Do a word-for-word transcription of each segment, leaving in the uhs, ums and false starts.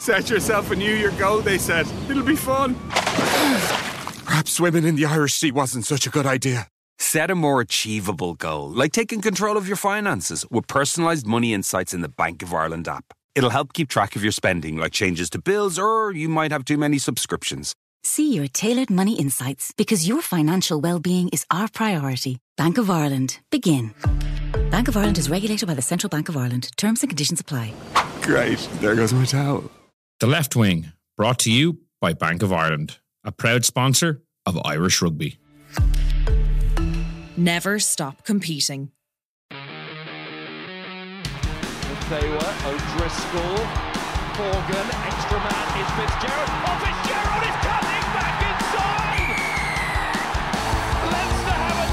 Set yourself a New Year goal, they said. It'll be fun. Perhaps swimming in the Irish Sea wasn't such a good idea. Set a more achievable goal, like taking control of your finances with personalised money insights in the Bank of Ireland app. It'll help keep track of your spending, like changes to bills or you might have too many subscriptions. See your tailored money insights, because your financial well-being is our priority. Bank of Ireland. Begin. Bank of Ireland is regulated by the Central Bank of Ireland. Terms and conditions apply. Great. There goes my towel. The Left Wing, brought to you by Bank of Ireland, a proud sponsor of Irish rugby. Never stop competing. They were O'Driscoll, Morgan, extra man is Fitzgerald. Oh, Fitzgerald is cutting back inside! Leinster have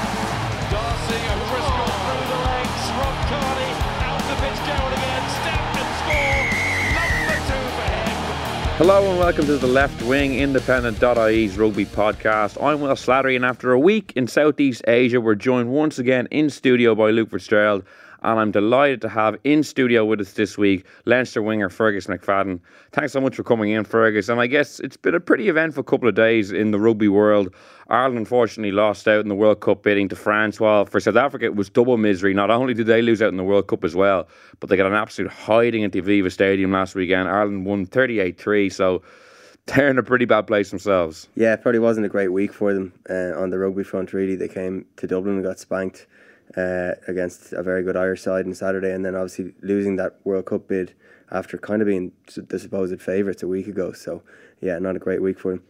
another. Darcy, O'Driscoll through the legs. Rob Kearney out to Fitzgerald again. Stamped and scored. Number two for him. Hello and welcome to the Left Wing, independent dot I E's rugby podcast. I'm Will Slattery, and after a week in Southeast Asia, we're joined once again in studio by Luke Fitzgerald. And I'm delighted to have in studio with us this week Leinster winger Fergus McFadden. Thanks so much for coming in, Fergus. And I guess it's been a pretty eventful couple of days in the rugby world. Ireland unfortunately lost out in the World Cup bidding to France, while for South Africa it was double misery. Not only did they lose out in the World Cup as well, but they got an absolute hiding at the Aviva Stadium last weekend. Ireland won thirty-eight three, so they're in a pretty bad place themselves. Yeah, it probably wasn't a great week for them uh, on the rugby front, really. They came to Dublin and got spanked Uh, against a very good Irish side on Saturday, and then obviously losing that World Cup bid after kind of being the supposed favourites a week ago. So yeah, not a great week for them.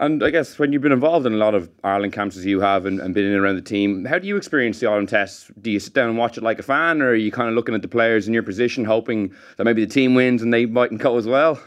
And I guess when you've been involved in a lot of Ireland camps as you have, and, and been in and around the team, how do you experience the Ireland Test? Do you sit down and watch it like a fan, or are you kind of looking at the players in your position hoping that maybe the team wins and they mightn't go as well?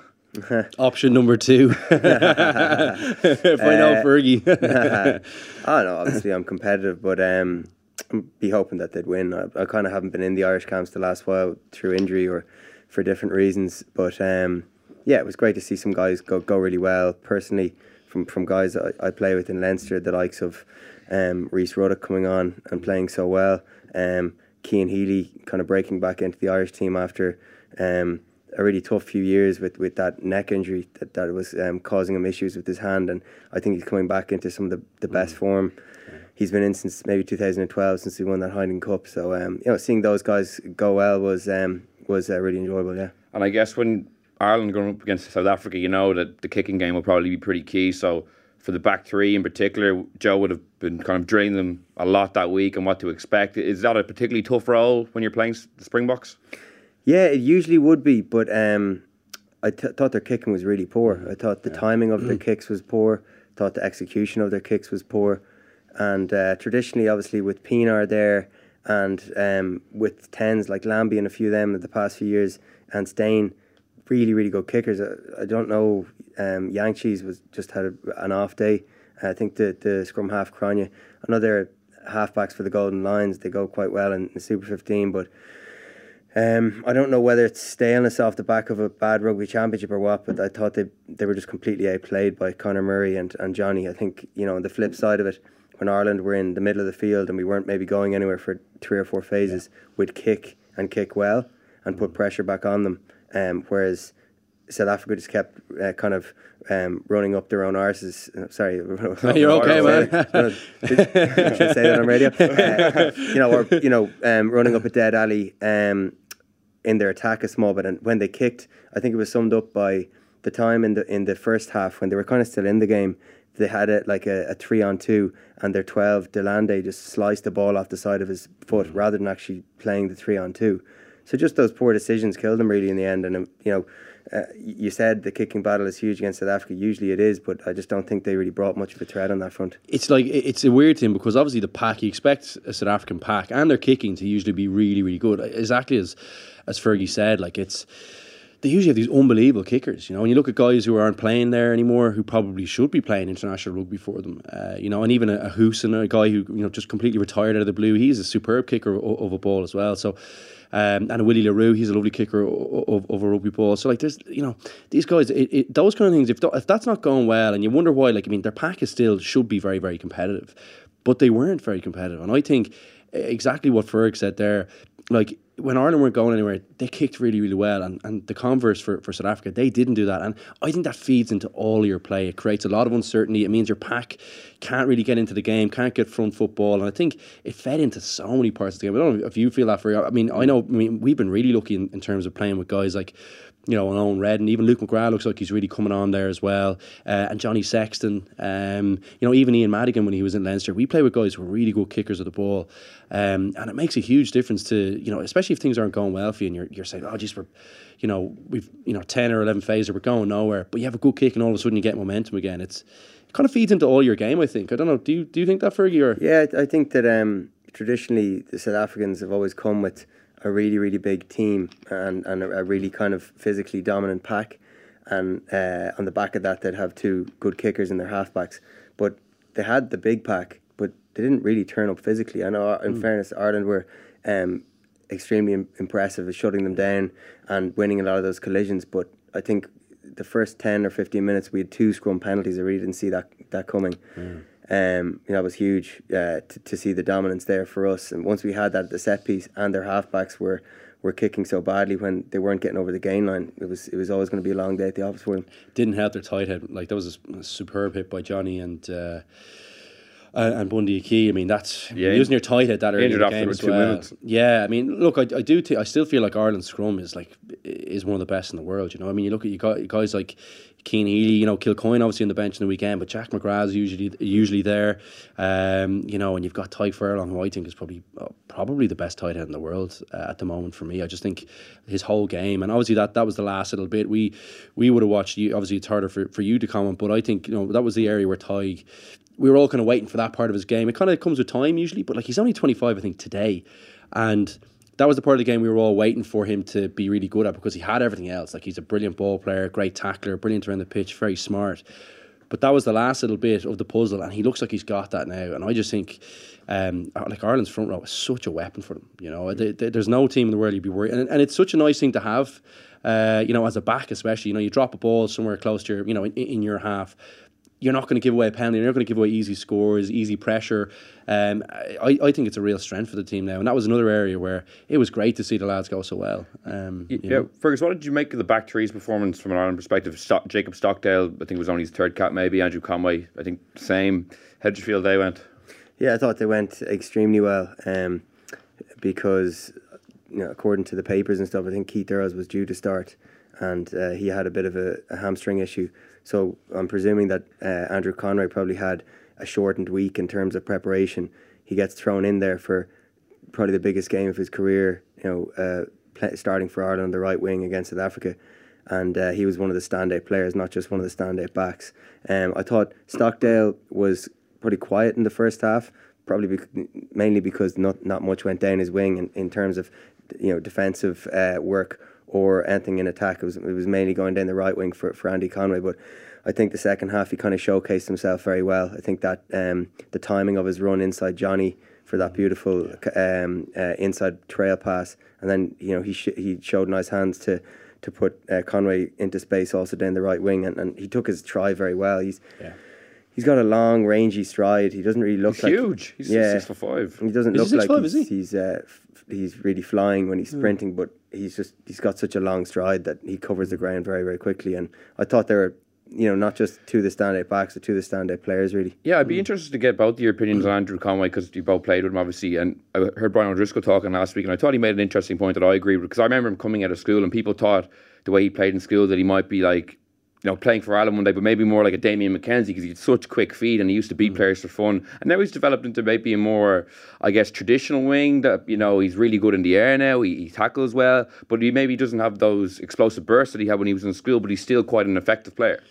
Option number two. If I know uh, Fergie. I don't know, obviously I'm competitive, but um I'd be hoping that they'd win. I, I kind of haven't been in the Irish camps the last while through injury or for different reasons. But um, yeah, it was great to see some guys go, go really well. Personally, from, from guys I, I play with in Leinster, the likes of um, Rhys Ruddock coming on and playing so well. Um, Cian Healy kind of breaking back into the Irish team after um, a really tough few years with, with that neck injury that, that was um, causing him issues with his hand. And I think he's coming back into some of the, the best form he's been in since maybe two thousand twelve, since he won that Heineken Cup. So um, you know, seeing those guys go well was um, was uh, really enjoyable. Yeah. And I guess when Ireland going up against South Africa, you know that the kicking game will probably be pretty key. So for the back three in particular, Joe would have been kind of drilling them a lot that week and what to expect. Is that a particularly tough role when you're playing the Springboks? Yeah, it usually would be, but um, I th- thought their kicking was really poor. I thought the yeah. timing of their kicks was poor. I thought the execution of their kicks was poor. And uh, traditionally, obviously, with Pienaar there and um, with tens like Lambie and a few of them in the past few years, and Stain, really, really good kickers. I, I don't know, um, Yangchis was just had a, an off day. I think the, the scrum half, Cronje, another halfbacks for the Golden Lions, they go quite well in the Super fifteen, but Um, I don't know whether it's staleness off the back of a bad rugby championship or what, but I thought they they were just completely outplayed by Conor Murray and, and Johnny. I think, you know, on the flip side of it, when Ireland were in the middle of the field and we weren't maybe going anywhere for three or four phases, yeah. we'd kick and kick well and put pressure back on them. Um, whereas South Africa just kept uh, kind of um, running up their own arses. Uh, sorry. You're okay, man. I should say that on radio. Uh, you know, or, you know, um, running up a dead alley um, in their attack a small bit. And when they kicked, I think it was summed up by the time in the in the first half when they were kind of still in the game, they had a, like a, a three on two, and their twelve, Delande, just sliced the ball off the side of his foot mm-hmm. rather than actually playing the three on two. So just those poor decisions killed them really in the end. And, you know, Uh, you said the kicking battle is huge against South Africa. Usually it is, but I just don't think they really brought much of a threat on that front. It's like it's a weird thing, because obviously the pack, you expect a South African pack and their kicking to usually be really, really good. Exactly as as Fergie said, like it's they usually have these unbelievable kickers, you know. When you look at guys who aren't playing there anymore, who probably should be playing international rugby for them, uh, you know, and even a, a Hooson, a guy who, you know, just completely retired out of the blue, he's a superb kicker of, of a ball as well. So. Um, and Willie LaRue, he's a lovely kicker of, of, of a rugby ball. So like, there's, you know, these guys, it, it, those kind of things. If th- if that's not going well, and you wonder why, like I mean, their pack is still should be very, very competitive, but they weren't very competitive. And I think exactly what Ferg said there, like when Ireland weren't going anywhere, they kicked really, really well. And, and the converse for, for South Africa, they didn't do that. And I think that feeds into all your play. It creates a lot of uncertainty. It means your pack can't really get into the game, can't get front football. And I think it fed into so many parts of the game. I don't know if you feel that for you. I mean, I know I mean, we've been really lucky in, in terms of playing with guys like, you know, on Owen Red, and even Luke McGrath looks like he's really coming on there as well. Uh, and Johnny Sexton, um, you know, even Ian Madigan when he was in Leinster, we play with guys who are really good kickers of the ball. Um, and it makes a huge difference to, you know, especially if things aren't going well for you and you're, you're saying, oh, geez, we're, you know, we've, you know, ten or eleven phases, we're going nowhere. But you have a good kick and all of a sudden you get momentum again. It's, it kind of feeds into all your game, I think. I don't know. Do you, do you think that, Fergie? Or? Yeah, I think that um, traditionally the South Africans have always come with a really, really big team and, and a, a really kind of physically dominant pack. And uh, on the back of that, they'd have two good kickers in their halfbacks. But they had the big pack, but they didn't really turn up physically. I know, in mm. fairness, Ireland were um, extremely im- impressive at shutting them down and winning a lot of those collisions. But I think the first ten or fifteen minutes, we had two scrum penalties. I really didn't see that, that coming. Mm. Um, you know, it was huge uh, to, to see the dominance there for us. And once we had that, the set piece and their halfbacks were were kicking so badly when they weren't getting over the gain line, it was it was always going to be a long day at the office for them. Didn't help their tight head. Like, that was a, a superb hit by Johnny and uh, and Bundy Key. I mean, that's yeah, using your tight head that early in the game as well. Yeah, I mean, look, I, I do. T- I still feel like Ireland's scrum is like is one of the best in the world. You know, I mean, you look at you guys, guys like Cian Healy, you know, Kilcoyne obviously on the bench in the weekend, but Jack McGrath's usually usually there, um, you know, and you've got Ty Furlong, who I think is probably oh, probably the best tight end in the world uh, at the moment for me. I just think his whole game, and obviously that that was the last little bit. We we would have watched you. Obviously, it's harder for, for you to comment, but I think you know that was the area where Ty. We were all kind of waiting for that part of his game. It kind of comes with time usually, but like he's only twenty-five, I think, today, and that was the part of the game we were all waiting for him to be really good at because he had everything else. Like, he's a brilliant ball player, great tackler, brilliant around the pitch, very smart. But that was the last little bit of the puzzle, and he looks like he's got that now. And I just think, um, like, Ireland's front row is such a weapon for them. You know, they, they, there's no team in the world you'd be worried. And, and it's such a nice thing to have, uh, you know, as a back especially. You know, you drop a ball somewhere close to your, you know, in, in your half. You're not going to give away a penalty. You're not going to give away easy scores, easy pressure. Um, I, I think it's a real strength for the team now. And that was another area where it was great to see the lads go so well. Um, yeah, you know. Fergus, what did you make of the back three's performance from an Ireland perspective? St- Jacob Stockdale, I think it was on his third cap maybe. Andrew Conway, I think same. How did you feel they went? Yeah, I thought they went extremely well um, because, you know, according to the papers and stuff, I think Keith Earls was due to start. And uh, he had a bit of a, a hamstring issue. So I'm presuming that uh, Andrew Conway probably had a shortened week in terms of preparation. He gets thrown in there for probably the biggest game of his career, you know, uh, play, starting for Ireland on the right wing against South Africa. And uh, he was one of the standout players, not just one of the standout backs. Um, I thought Stockdale was pretty quiet in the first half, probably be- mainly because not, not much went down his wing in, in terms of, you know, defensive uh, work or anything in attack. It was, it was mainly going down the right wing for, for Andy Conway, but I think the second half he kind of showcased himself very well. I think that um, the timing of his run inside Johnny for that beautiful yeah. um, uh, inside trail pass, and then, you know, he sh- he showed nice hands to to put uh, Conway into space also down the right wing, and, and he took his try very well. He's yeah. He's got a long, rangy stride. He doesn't really look he's like... huge. He's yeah, six foot five. He doesn't he's look like five, he's he? he's, uh, f- he's really flying when he's sprinting, mm. but he's just he's got such a long stride that he covers the ground very, very quickly. And I thought there were, you know, not just two of the standout backs, but two of the standout players, really. Yeah, I'd be mm. interested to get both your opinions mm. on Andrew Conway, because you both played with him, obviously. And I heard Brian O'Driscoll talking last week, and I thought he made an interesting point that I agreed with, because I remember him coming out of school, and people thought the way he played in school that he might be like, you know, playing for Ireland one day, but maybe more like a Damien McKenzie, because he had such quick feet and he used to beat mm. players for fun. And now he's developed into maybe a more, I guess, traditional wing that, you know, he's really good in the air now. He, he tackles well, but he maybe doesn't have those explosive bursts that he had when he was in school, but he's still quite an effective player.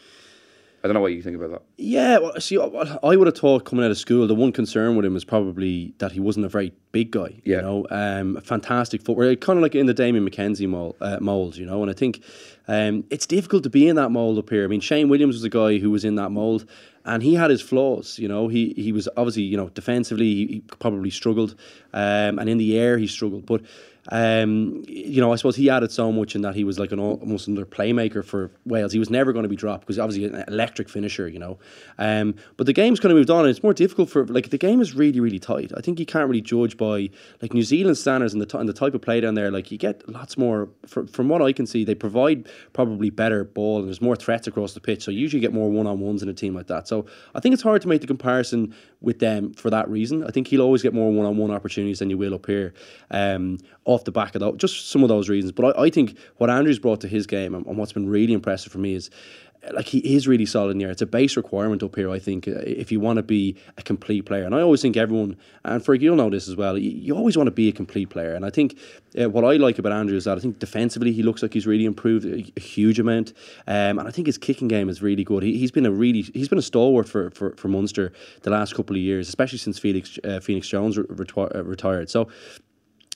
I don't know what you think about that. Yeah, well, see, I would have thought coming out of school, the one concern with him was probably that he wasn't a very big guy, yeah. you know, um, fantastic footwear, kind of like in the Damien McKenzie mold, uh, mold, you know, and I think um, it's difficult to be in that mold up here. I mean, Shane Williams was a guy who was in that mold, and he had his flaws, you know, he he was obviously, you know, defensively, he, he probably struggled, um, and in the air he struggled, but Um, you know, I suppose he added so much in that he was like an almost another playmaker for Wales. He was never going to be dropped because obviously an electric finisher, you know. Um, but the game's kind of moved on, and it's more difficult for like the game is really really tight. I think you can't really judge by like New Zealand standards and the t- and the type of play down there. Like you get lots more from from what I can see. They provide probably better ball and there's more threats across the pitch. So you usually get more one on ones in a team like that. So I think it's hard to make the comparison with them for that reason. I think he'll always get more one on one opportunities than you will up here. Um. Off the back of that, just some of those reasons. But I, I think what Andrew's brought to his game and, and what's been really impressive for me is like he is really solid in the air. It's a base requirement up here, I think, if you want to be a complete player. And I always think everyone, and Ferg, you'll know this as well, you, you always want to be a complete player. And I think uh, what I like about Andrew is that I think defensively he looks like he's really improved a, a huge amount. Um, and I think his kicking game is really good. He, he's been a really he's been a stalwart for, for, for Munster the last couple of years, especially since Felix uh, Felix Jones re- retwi- retired. So.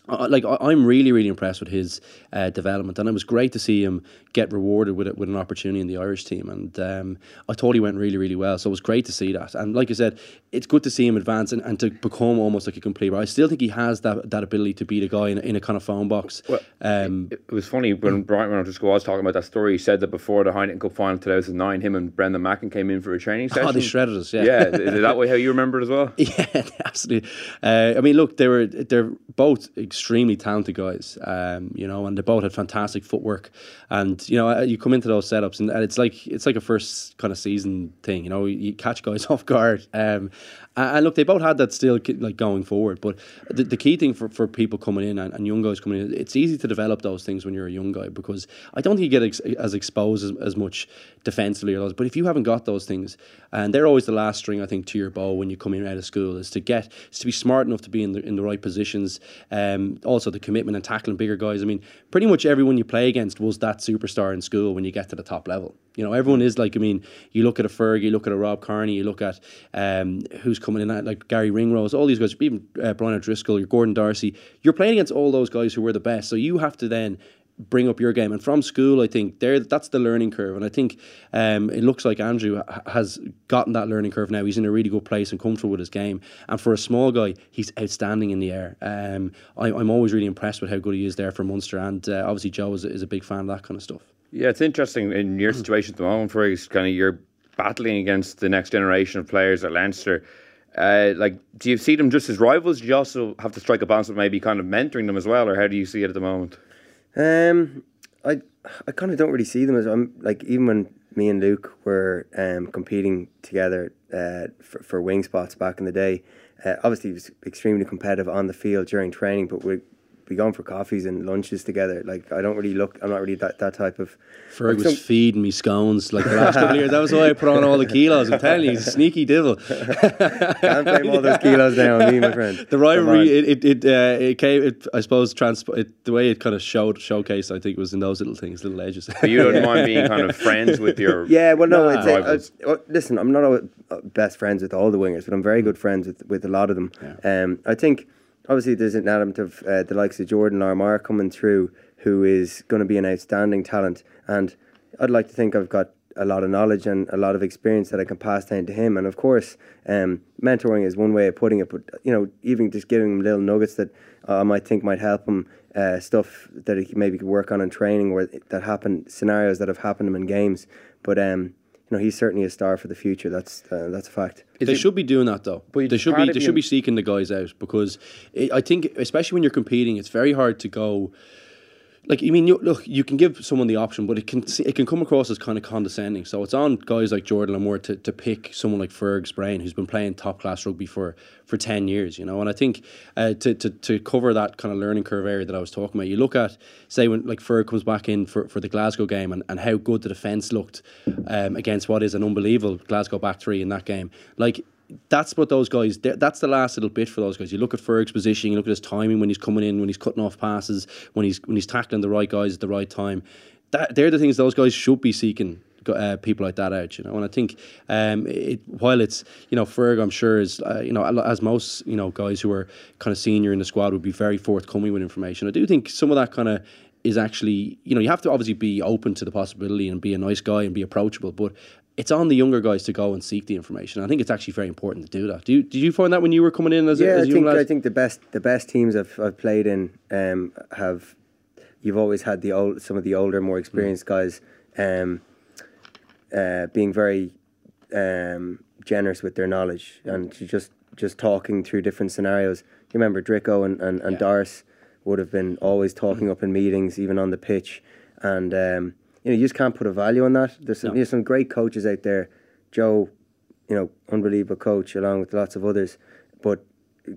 Like I'm really, really impressed with his uh, development, and it was great to see him get rewarded with it, with an opportunity in the Irish team. And um, I thought he went really, really well. So it was great to see that. And like I said, it's good to see him advance and, and to become almost like a completer. I still think he has that, that ability to beat a guy in, in a kind of phone box. Well, um, it, it was funny when Brian O'Driscoll was talking about that story. He said that before the Heineken Cup final two thousand nine, him and Brendan Mackin came in for a training session. Oh, they shredded us. Yeah, yeah. Is that way how you remember it as well? Yeah, absolutely. Uh, I mean, look, they were they're both extremely talented guys, um, you know, and they both had fantastic footwork. And you know, you come into those setups, and it's like it's like a first kind of season thing. You know, you catch guys off guard. Um, and look, they both had that still, like going forward. But the, the key thing for, for people coming in and, and young guys coming in, it's easy to develop those things when you're a young guy, because I don't think you get ex- as exposed as, as much defensively or those. But if you haven't got those things, and they're always the last string, I think, to your bow when you come in out of school, is to get is to be smart enough to be in the in the right positions. Um, Also the commitment and tackling bigger guys. I mean, pretty much everyone you play against was that superstar in school when you get to the top level. You know, everyone is like, I mean, you look at a Ferg, you look at a Rob Kearney, you look at um, who's coming in, like Gary Ringrose, all these guys, even uh, Brian O'Driscoll, your Gordon Darcy. You're playing against all those guys who were the best. So you have to then bring up your game, and from school I think there that's the learning curve, and I think um, it looks like Andrew ha- has gotten that learning curve now. He's in a really good place and comfortable with his game, and for a small guy he's outstanding in the air. um, I, I'm always really impressed with how good he is there for Munster, and uh, obviously Joe is, is a big fan of that kind of stuff. Yeah, it's interesting in your situation at the moment, for it's kind of you're battling against the next generation of players at Leinster. Uh, like, do you see them just as rivals? Do you also have to strike a balance with maybe kind of mentoring them as well, or how do you see it at the moment? Um, I I kind of don't really see them as I'm like even when me and Luke were um competing together uh for, for wing spots back in the day. Uh, obviously he was extremely competitive on the field during training, but we be going for coffees and lunches together. Like I don't really look. I'm not really that, that type of. Ferg was some... feeding me scones like the last couple of years. That was why I put on all the kilos. I'm telling you, he's a sneaky devil. Can't blame all those kilos down on me, my friend. The rivalry, it it it, uh, it came. It, I suppose transpo- it, the way it kind of showed showcased, I think, was in those little things, little edges. But you don't mind being kind of friends with your. Yeah, well, no. Nah. It's, I, I, listen, I'm not always best friends with all the wingers, but I'm very good friends with with a lot of them. Yeah. Um, I think. Obviously, there's an element of uh, the likes of Jordan Larmour coming through, who is going to be an outstanding talent. And I'd like to think I've got a lot of knowledge and a lot of experience that I can pass down to him. And of course, um, mentoring is one way of putting it. But, you know, even just giving him little nuggets that uh, I might think might help him, uh, stuff that he maybe could work on in training, or that happened, scenarios that have happened to him in games. But, um no, he's certainly a star for the future. That's uh, that's a fact. They should be doing that though. But they should be they should be seeking the guys out, because it, I think especially when you're competing, it's very hard to go. Like, I mean, you, look, you can give someone the option, but it can it can come across as kind of condescending. So it's on guys like Jordan Larmour to, to pick someone like Fergus Brain, who's been playing top-class rugby for, for ten years, you know. And I think uh, to, to to cover that kind of learning curve area that I was talking about, you look at, say, when like Ferg comes back in for, for the Glasgow game and, and how good the defence looked um, against what is an unbelievable Glasgow back three in that game. Like, that's what those guys, that's the last little bit for those guys. You look at Ferg's position, you look at his timing when he's coming in, when he's cutting off passes, when he's when he's tackling the right guys at the right time. That they're the things those guys should be seeking uh, people like that out, you know. And I think um, it, while it's, you know, Ferg, I'm sure is, uh, you know, as most, you know, guys who are kind of senior in the squad would be very forthcoming with information. I do think some of that kind of is actually, you know, you have to obviously be open to the possibility and be a nice guy and be approachable, but it's on the younger guys to go and seek the information. I think it's actually very important to do that. Do you, did you find that when you were coming in as yeah, a as I young think, lad? I think the best the best teams I've, I've played in um, have, you've always had the old, some of the older, more experienced mm. guys um, uh, being very um, generous with their knowledge and just just talking through different scenarios. You remember Dricko and, and, and yeah. Doris would have been always talking up in meetings, even on the pitch. And, um, you know, you just can't put a value on that. There's some, no. there's some great coaches out there. Joe, you know, unbelievable coach, along with lots of others. But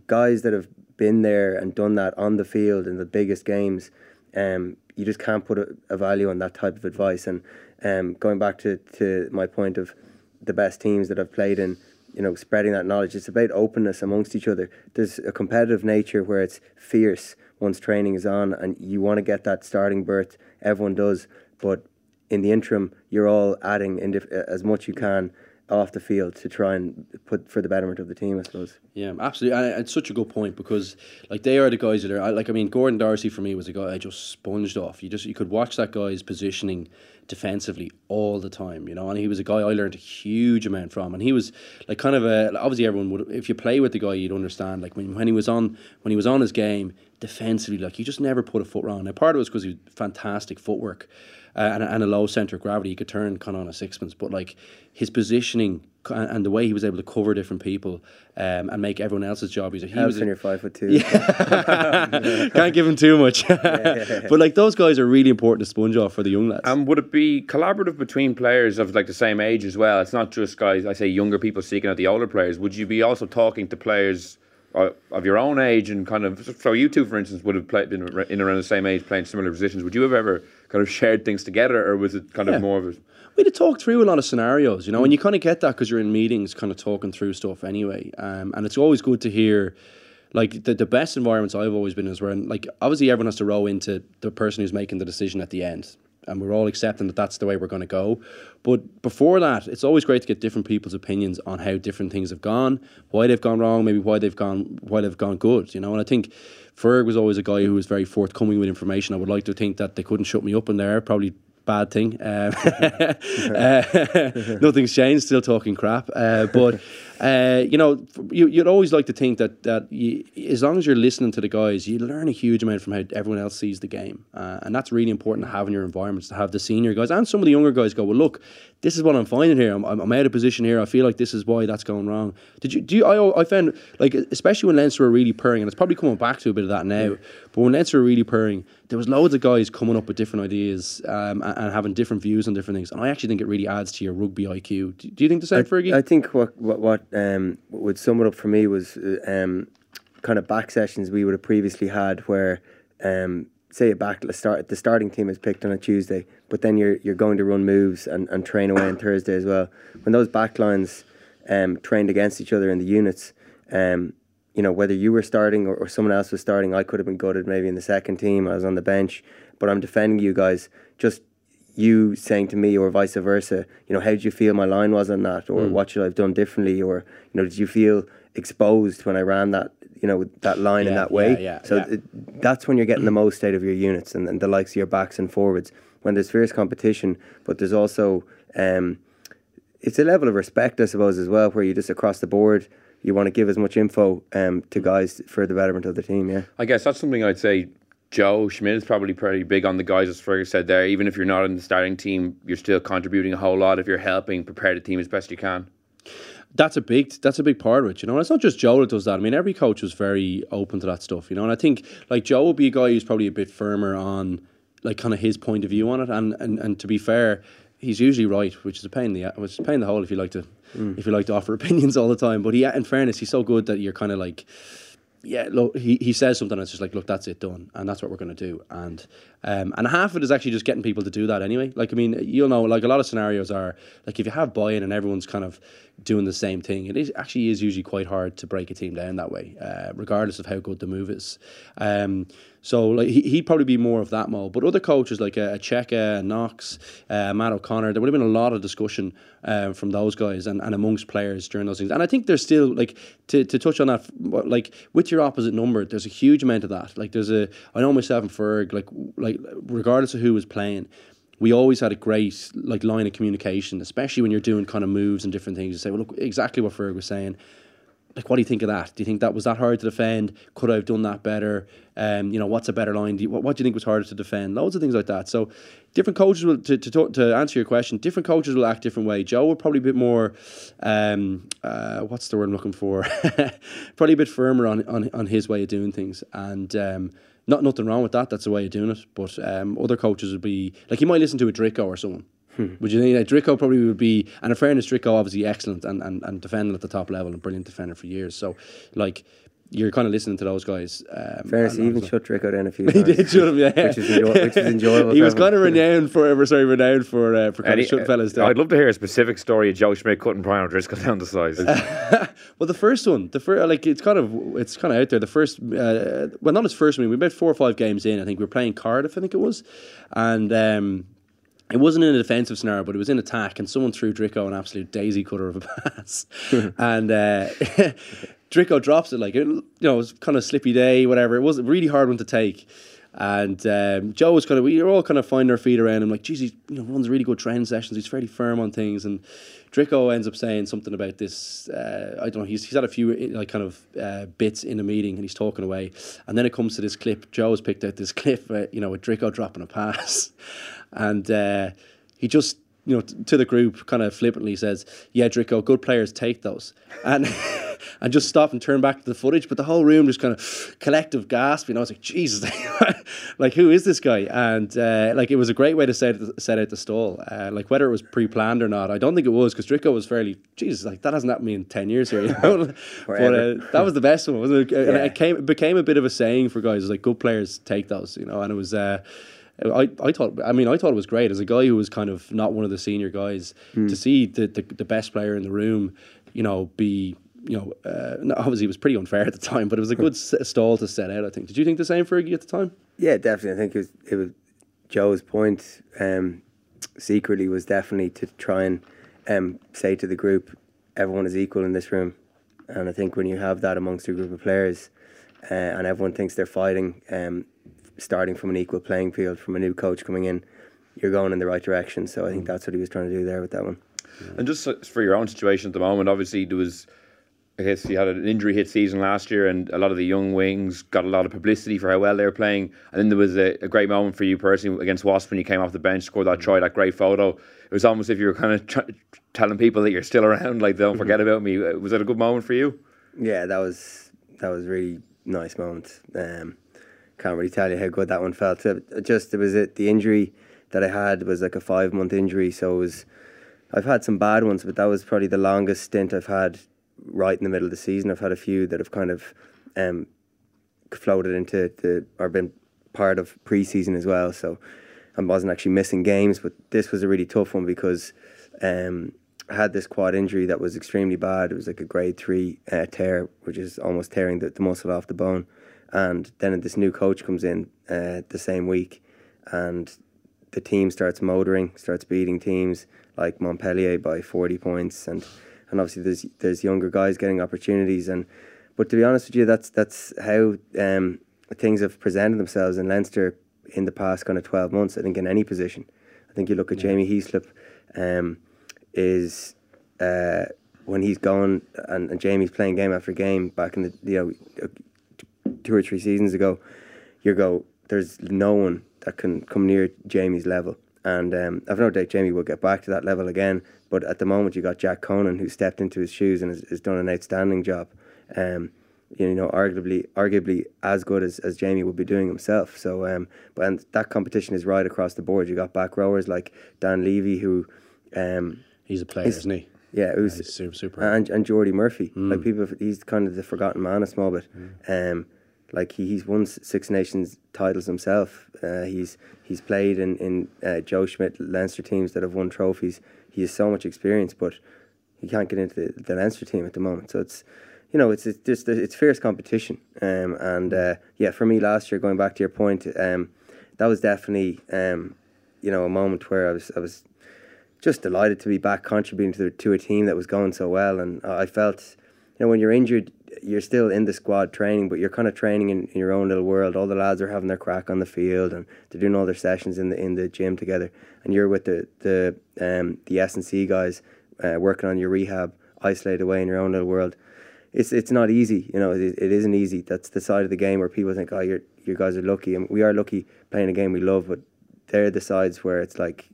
guys that have been there and done that on the field in the biggest games, um, you just can't put a, a value on that type of advice. And um, going back to, to my point of the best teams that I've played in, you know, spreading that knowledge, it's about openness amongst each other. There's a competitive nature where it's fierce once training is on, and you want to get that starting berth. Everyone does, but in the interim, you're all adding in dif- as much you can off the field to try and put for the betterment of the team, I suppose. Yeah, absolutely. And it's such a good point, because like they are the guys that are like, I mean, Gordon Darcy for me was a guy I just sponged off. You just you could watch that guy's positioning defensively all the time, you know, and he was a guy I learned a huge amount from. And he was like kind of a, obviously everyone would, if you play with the guy, you'd understand. Like when when he was on when he was on his game defensively, like you just never put a foot wrong. Now part of it was because he had fantastic footwork. Uh, and, and a low centre of gravity, he could turn kind of on a sixpence, but like his positioning and the way he was able to cover different people um, and make everyone else's job easier. He was when you're five foot two. Yeah. Can't give him too much. Yeah. But like those guys are really important to sponge off for the young lads. And um, would it be collaborative between players of like the same age as well? It's not just guys, I say younger people seeking out the older players. Would you be also talking to players of your own age and kind of, so you two, for instance, would have played, been in around the same age playing similar positions. Would you have ever kind of shared things together, or was it kind yeah. of more of a... We'd have talked through a lot of scenarios, you know, mm. and you kind of get that because you're in meetings kind of talking through stuff anyway. Um, and it's always good to hear, like, the, the best environments I've always been in is where, like, obviously everyone has to row into the person who's making the decision at the end. And we're all accepting that that's the way we're going to go. But before that, it's always great to get different people's opinions on how different things have gone, why they've gone wrong, maybe why they've gone why they've gone good, you know. And I think Ferg was always a guy who was very forthcoming with information. I would like to think that they couldn't shut me up in there, probably bad thing. Um, uh, nothing's changed, still talking crap. Uh, but, uh, you know, you, you'd always like to think that, that you, as long as you're listening to the guys, you learn a huge amount from how everyone else sees the game. Uh, and that's really important to have in your environments, to have the senior guys and some of the younger guys go, well, look, this is what I'm finding here. I'm, I'm out of position here. I feel like this is why that's going wrong. Did you, do you, I, I found, like, especially when Leinster were really purring, and it's probably coming back to a bit of that now, yeah. but when Leinster were really purring, there was loads of guys coming up with different ideas um, and, and having different views on different things. And I actually think it really adds to your rugby I Q. Do, do you think the same, I, Fergie? I think what what, what um, would sum it up for me was um, kind of back sessions we would have previously had where, um, say, a back start, the starting team is picked on a Tuesday, but then you're you're going to run moves and, and train away on Thursday as well. When those back lines um, trained against each other in the units, um, you know, whether you were starting or, or someone else was starting, I could have been gutted maybe in the second team, I was on the bench, but I'm defending you guys. Just you saying to me, or vice versa, you know, how did you feel my line was on that, or mm. what should I have done differently, or, you know, did you feel exposed when I ran that, you know, that line yeah, in that way? Yeah, yeah, so yeah. It, that's when you're getting the most out of your units and, and the likes of your backs and forwards. When there's fierce competition, but there's also, um, it's a level of respect, I suppose, as well, where you just across the board, you want to give as much info um, to guys for the betterment of the team, yeah. I guess that's something I'd say Joe Schmidt is probably pretty big on the guys, as Fergus said there. Even if you're not in the starting team, you're still contributing a whole lot if you're helping prepare the team as best you can. That's a big that's a big part of it, you know. And it's not just Joe that does that. I mean, every coach was very open to that stuff, you know. And I think, like, Joe would be a guy who's probably a bit firmer on, like, kind of his point of view on it. And, and, and to be fair, he's usually right, which is a pain in the which is a pain in the hole if you like to mm. if you like to offer opinions all the time. But he, in fairness, he's so good that you're kind of like, yeah, look, he, he says something and it's just like, look, that's it, done, and that's what we're going to do. And um, and half of it is actually just getting people to do that anyway. Like, I mean, you'll know, like, a lot of scenarios are, like, if you have buy-in and everyone's kind of doing the same thing, it is, actually is usually quite hard to break a team down that way, uh, regardless of how good the move is. Um, So like he, he'd probably be more of that mold. But other coaches like uh, Cheika, Knox, uh, Matt O'Connor, there would have been a lot of discussion uh, from those guys and, and amongst players during those things. And I think there's still, like, to, to touch on that, like with your opposite number, there's a huge amount of that. Like there's a, I know myself and Ferg, like, like regardless of who was playing, we always had a great like line of communication, especially when you're doing kind of moves and different things. You say, well, look, exactly what Ferg was saying. Like, what do you think of that? Do you think that was that hard to defend? Could I have done that better? Um, you know, what's a better line? Do you, what, what do you think was harder to defend? Loads of things like that. So different coaches will, to, to to answer your question, different coaches will act different way. Joe will probably be a bit more, um, uh, what's the word I'm looking for? Probably a bit firmer on, on, on his way of doing things. And um, not nothing wrong with that. That's the way of doing it. But um, other coaches would be, like you might listen to a Dricko or someone. Hmm. Would you think that Dricko probably would be, and in fairness, Dricko obviously excellent and, and, and defending at the top level and brilliant defender for years. So, like, you're kind of listening to those guys. Um, Ferris even shut Dricko down a few times. He did shut him, yeah. Which is, enjoy- which is enjoyable. He was kind of renowned for, sorry, renowned for, uh, for kind of shutting fellas down. I'd love to hear a specific story of Joe Schmidt cutting Brian O'Driscoll down to size. Well, the first one, the first, like, it's kind of, it's kind of out there. The first, uh, well, not his first one. We were about four or five games in. I think we were playing Cardiff. I think it was, and. Um, It wasn't in a defensive scenario, but it was in attack, and someone threw Dricko an absolute daisy cutter of a pass. and uh, Dricko drops it, like, you know, it was kind of a slippy day, whatever. It was a really hard one to take. And um, Joe was kind of, we were all kind of finding our feet around him, like, geez, he you know, runs really good training sessions. He's fairly firm on things. And Dricko ends up saying something about this. Uh, I don't know, he's, he's had a few, like, kind of uh, bits in a meeting, and he's talking away. And then it comes to this clip. Joe's picked out this clip, uh, you know, with Dricko dropping a pass. And uh, he just, you know, t- to the group kind of flippantly says, yeah, Dricko, good players take those. And and just stop and turn back to the footage. But the whole room just kind of collective gasp. You know, it's like, Jesus, like, who is this guy? And uh, like, it was a great way to set, set out the stall. Uh, like, whether it was pre-planned or not, I don't think it was, because Dricko was fairly, Jesus, like, that hasn't happened to me in ten years here. You know? But uh, that was the best one, wasn't it? And yeah. it, came, it became a bit of a saying for guys. It was like, good players take those, you know, and it was... Uh, I, I thought I mean I thought it was great as a guy who was kind of not one of the senior guys mm. to see the, the the best player in the room, you know, be you know uh, obviously it was pretty unfair at the time, but it was a good stall to set out. I think. Did you think the same, Fergie, at the time? Yeah, definitely. I think it was it was Joe's point um, secretly was definitely to try and um, say to the group, everyone is equal in this room, and I think when you have that amongst a group of players uh, and everyone thinks they're fighting. Um, starting from an equal playing field from a new coach coming in, you're going in the right direction. So I think that's what he was trying to do there with that one. And just for your own situation at the moment, obviously there was, I guess you had an injury hit season last year, and a lot of the young wings got a lot of publicity for how well they were playing. And then there was a, a great moment for you personally against Wasps when you came off the bench, scored that try, that great photo. It was almost if you were kind of tr- telling people that you're still around, like, don't forget about me. Was that a good moment for you? Yeah, that was that was a really nice moment. Um Can't really tell you how good that one felt. It just it was it the injury that I had was like a five month injury, so it was. I've had some bad ones, but that was probably the longest stint I've had right in the middle of the season. I've had a few that have kind of um, floated into the or been part of pre-season as well. So I wasn't actually missing games, but this was a really tough one because um, I had this quad injury that was extremely bad. It was like a grade three uh, tear, which is almost tearing the, the muscle off the bone. And then this new coach comes in uh, the same week, and the team starts motoring, starts beating teams like Montpellier by forty points, and, and obviously there's there's younger guys getting opportunities. And but to be honest with you, that's that's how um, things have presented themselves in Leinster in the past kind of twelve months. I think in any position, I think you look at yeah. Jamie Heaslip, um, is. Uh, when he's gone and, and Jamie's playing game after game back in the you know. two or three seasons ago, you go, there's no one that can come near Jamie's level. And um, I've no doubt Jamie will get back to that level again, but at the moment you got Jack Conan, who stepped into his shoes and has, has done an outstanding job. Um, you know, arguably arguably as good as, as Jamie would be doing himself. So, um, but and that competition is right across the board. You got back rowers like Dan Levy, who... Um, he's a player, is, isn't he? Yeah, it was, yeah, super, super. And, and Geordie Murphy. Mm. Like people, he's kind of the forgotten man a small bit. Mm. Um, Like he, he's won Six Nations titles himself. Uh, he's he's played in in uh, Joe Schmidt Leinster teams that have won trophies. He has so much experience, but he can't get into the, the Leinster team at the moment. So it's you know, it's it's just it's fierce competition. Um, and uh, yeah, for me last year, going back to your point, um, that was definitely um, you know, a moment where I was I was just delighted to be back contributing to the, to a team that was going so well. And I felt, you know, when you're injured, you're still in the squad training, but you're kind of training in, in your own little world. All the lads are having their crack on the field, and they're doing all their sessions in the in the gym together. And you're with the the um the S and C guys uh, working on your rehab, isolated away in your own little world. It's it's not easy, you know. It, it isn't easy. That's the side of the game where people think, oh, you you guys are lucky, and we are lucky playing a game we love. But they're the sides where it's like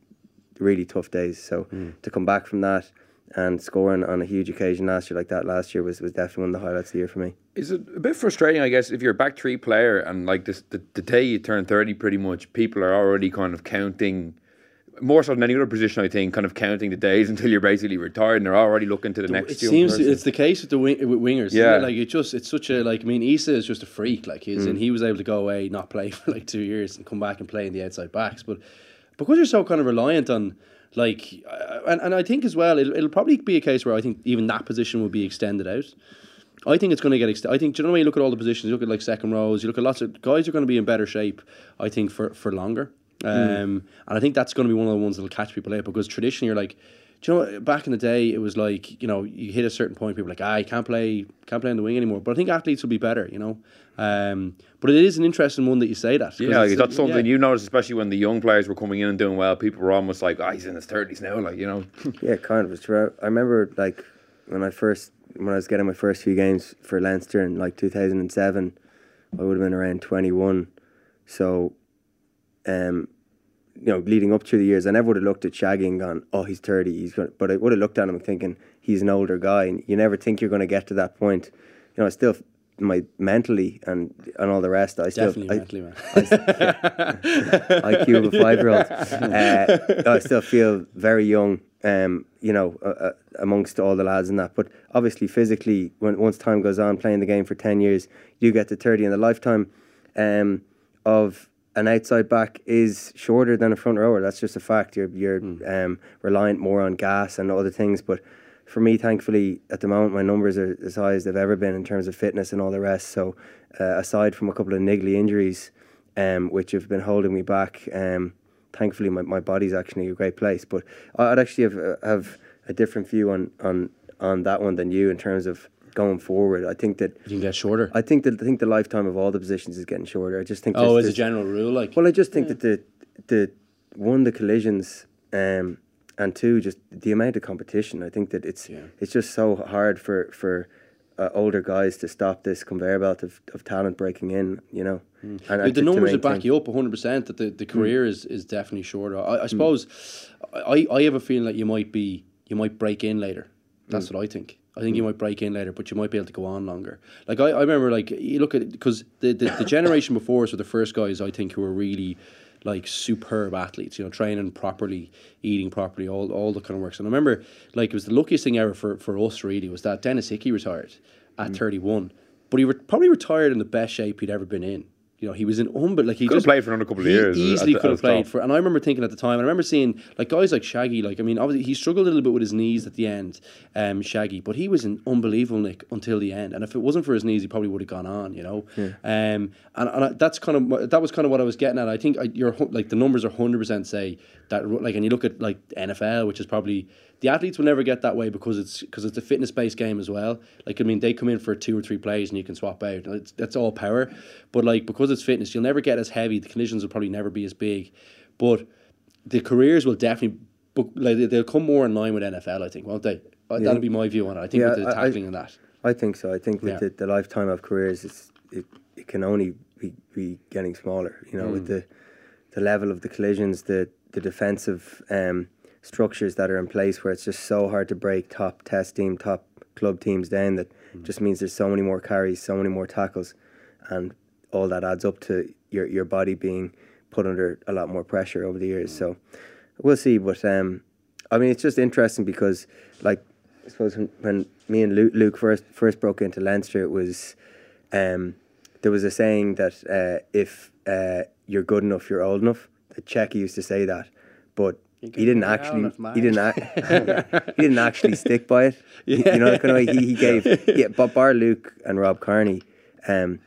really tough days. So mm. to come back from that and scoring on a huge occasion last year like that last year was, was definitely one of the highlights of the year for me. Is it a bit frustrating, I guess, if you're a back three player and like this, the, the day you turn thirty, pretty much people are already kind of counting, more so than any other position, I think, kind of counting the days until you're basically retired, and they're already looking to the, the next. It seems person. It's the case with the wing, with wingers. Yeah, like it just it's such a like. I mean, Issa is just a freak. Like he's mm. and he was able to go away, not play for like two years, and come back and play in the outside backs. But because you're so kind of reliant on. Like, and, and I think as well, it'll, it'll probably be a case where I think even that position will be extended out. I think it's going to get extended. I think, do you know, when you look at all the positions, you look at like second rows, you look at lots of guys are going to be in better shape, I think, for, for longer. Um, mm. And I think that's going to be one of the ones that'll catch people out, because traditionally you're like, do you know, back in the day, it was like, you know, you hit a certain point, people were like, ah, you can't play, can't play on the wing anymore. But I think athletes will be better, you know. Um, but it is an interesting one that you say that. Yeah, it's, that's something yeah. you notice, especially when the young players were coming in and doing well. People were almost like, ah, oh, he's in his thirties now, like, you know. Yeah, kind of. I remember, like, when I first, when I was getting my first few games for Leinster in, like, two thousand seven, I would have been around twenty-one. So, um... you know, leading up through the years, I never would have looked at Shaggy and gone, oh, he's thirty, he's gonna, but I would have looked at him thinking he's an older guy, and you never think you're going to get to that point. You know, I still, my mentally and and all the rest, I still definitely I, mentally, man. I, I, I Q of a five-year-old. Uh, I still feel very young, um, you know, uh, amongst all the lads and that. But obviously, physically, when once time goes on, playing the game for ten years, you get to thirty, and the lifetime um, of an outside back is shorter than a front rower. That's just a fact. You're you're mm. um, reliant more on gas and other things. But for me, thankfully, at the moment, my numbers are as high as they've ever been in terms of fitness and all the rest. So uh, aside from a couple of niggly injuries, um, which have been holding me back, um, thankfully, my, my body's actually in a great place. But I'd actually have, have a different view on, on, on that one than you in terms of going forward. I think that you can get shorter. I think that I think the lifetime of all the positions is getting shorter. I just think. Oh, as a general rule, like. Well, I just think yeah. that the the one the collisions, um, and two just the amount of competition. I think that it's yeah. it's just so hard for for uh, older guys to stop this conveyor belt of, of talent breaking in. You know, mm. and, and the to, numbers would back you up one hundred percent that the the career mm. is is definitely shorter. I, I suppose mm. I I have a feeling that you might be you might break in later. That's mm. what I think. I think you might break in later, but you might be able to go on longer. Like, I, I remember, like, you look at it, because the, the, the generation before us were the first guys, I think, who were really, like, superb athletes, you know, training properly, eating properly, all, all the kind of works. And I remember, like, it was the luckiest thing ever for, for us, really, was that Denis Hickie retired at mm. thirty-one. But he re- probably retired in the best shape he'd ever been in. You know, he was in unbelievable. Like he could just, have played for another couple of he years. Easily could have played top. for. And I remember thinking at the time, I remember seeing like guys like Shaggy. Like I mean, obviously he struggled a little bit with his knees at the end, um, Shaggy. But he was in unbelievable nick until the end. And if it wasn't for his knees, he probably would have gone on. You know, yeah. um, and, and I, that's kind of that was kind of what I was getting at. I think I, you're like the numbers are one hundred percent say that. Like, and you look at like N F L, which is probably. The athletes will never get that way because it's because it's a fitness-based game as well. Like, I mean, they come in for two or three plays and you can swap out. It's, that's all power. But, like, because it's fitness, you'll never get as heavy. The collisions will probably never be as big. But the careers will definitely... like they'll come more in line with N F L, I think, won't they? Yeah. That'll be my view on it, I think, yeah, with the tackling I, and that. I think so. I think with yeah. the, the lifetime of careers, it's, it, it can only be, be getting smaller. You know, mm. with the the level of the collisions, the, the defensive... Um, structures that are in place where it's just so hard to break top test team, top club teams down that mm. just means there's so many more carries, so many more tackles, and all that adds up to your your body being put under a lot more pressure over the years. Mm. So we'll see, but um, I mean it's just interesting because like I suppose when, when me and Luke, Luke first first broke into Leinster, it was um, there was a saying that uh, if uh, you're good enough, you're old enough. Cheika used to say that, but He didn't actually. He didn't. A, he didn't actually stick by it. Yeah. You know, kind of way he, he gave. Yeah, but bar Luke and Rob Kearney, um,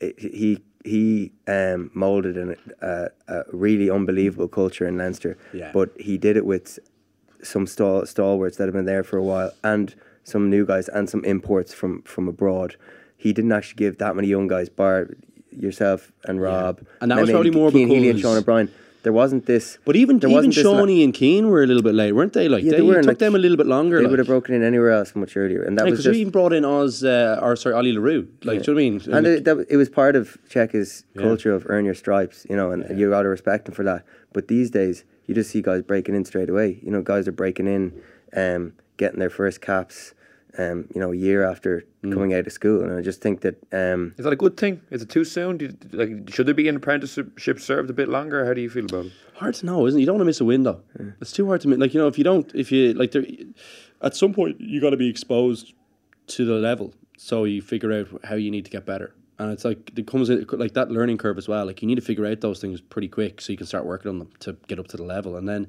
he he um molded an, uh, a really unbelievable culture in Leinster. Yeah. But he did it with some stal stalwarts that have been there for a while, and some new guys, and some imports from from abroad. He didn't actually give that many young guys, bar yourself and Rob, yeah. and that and was probably more Cian Healy and Sean O'Brien. There wasn't this, but even even Shawnee and Keane were a little bit late, weren't they? Like yeah, they, they were, took like, them a little bit longer. They like. would have broken in anywhere else much earlier, and that yeah, was because we even brought in Oz uh, or sorry Ollie LaRue. Like, yeah. do you know what I mean? And, and it, that, it was part of Cheika's yeah. culture of earn your stripes, you know, and yeah. you got to respect him for that. But these days, you just see guys breaking in straight away. You know, guys are breaking in, um, getting their first caps, um, you know, a year after mm. coming out of school, and I just think that um, is that a good thing? Is it too soon? Do you, like, should there be an apprenticeship served a bit longer? How do you feel about it? Hard to know, isn't it? You don't want to miss a window. Yeah. It's too hard to miss. Like, you know, if you don't, if you like, there, at some point you got to be exposed to the level, so you figure out how you need to get better. And it's like it comes in, like that learning curve as well. Like, you need to figure out those things pretty quick so you can start working on them to get up to the level, and then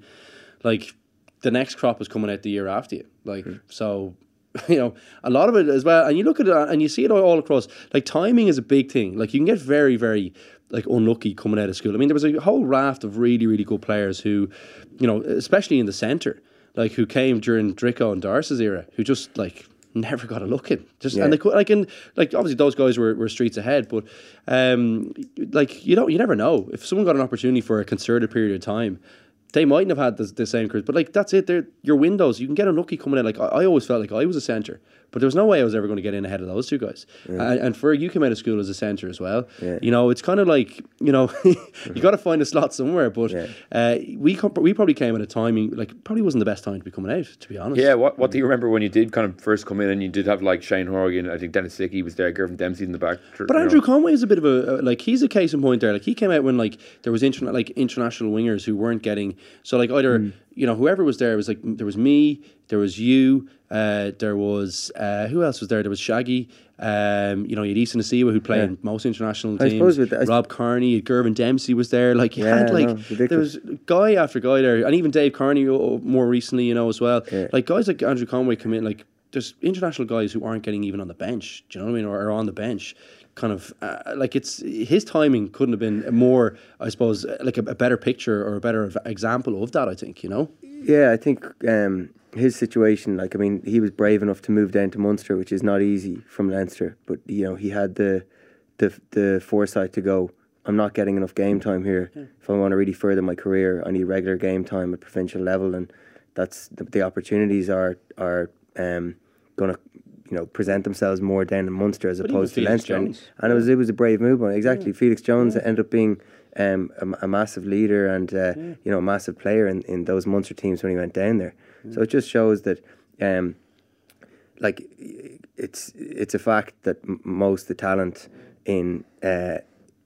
like the next crop is coming out the year after you. Like mm. so. You know, a lot of it as well, and you look at it and you see it all across. Like, timing is a big thing. Like, you can get very, very, like, unlucky coming out of school. I mean, there was a whole raft of really, really good players who, you know, especially in the centre, like, who came during Dricko and Doris's era, who just, like, never got a look in. Just yeah. and they could, like, and like obviously those guys were, were streets ahead, but um, like you don't, you never know if someone got an opportunity for a concerted period of time. They mightn't have had the, the same careers, but like that's it. They're your windows. You can get unlucky coming in. Like I, I always felt like I was a centre, but there was no way I was ever going to get in ahead of those two guys. Mm. And, and Ferg, you came out of school as a centre as well. Yeah. You know, it's kind of like, you know, you got to find a slot somewhere. But yeah. uh, we we probably came at a timing like probably wasn't the best time to be coming out, to be honest. Yeah. What What do you remember when you did kind of first come in and you did have like Shane Horgan? I think Denis Hickie was there, Gervin Dempsey in the back. But Andrew know. Conway is a bit of a like he's a case in point there. Like he came out when like there was inter like international wingers who weren't getting. So like either mm. you know whoever was there was like there was me, there was you, uh, there was uh, who else was there? There was Shaggy, um, you know, you had Issa Nasiwa who played yeah. in most international teams. I suppose with that, Rob Kearney, Gervin Dempsey was there. Like you yeah, had like no, there was guy after guy there, and even Dave Kearney more recently, you know, as well. Yeah. Like guys like Andrew Conway come in. Like there's international guys who aren't getting even on the bench. Do you know what I mean? Or, or on the bench. Kind of uh, like it's his timing couldn't have been more, I suppose, like a, a better picture or a better example of that. I think, you know. Yeah, I think um, his situation. Like, I mean, he was brave enough to move down to Munster, which is not easy from Leinster. But you know, he had the the the foresight to go. I'm not getting enough game time here. Yeah. If I want to really further my career, I need regular game time at provincial level, and that's the, the opportunities are are um, going to. You know, present themselves more down in Munster as but opposed to Leinster, and yeah. it was it was a brave move. Exactly, yeah. Felix Jones yeah. ended up being um, a, a massive leader and uh, yeah. you know a massive player in, in those Munster teams when he went down there. Yeah. So it just shows that, um, like, it's it's a fact that m most of the talent in uh,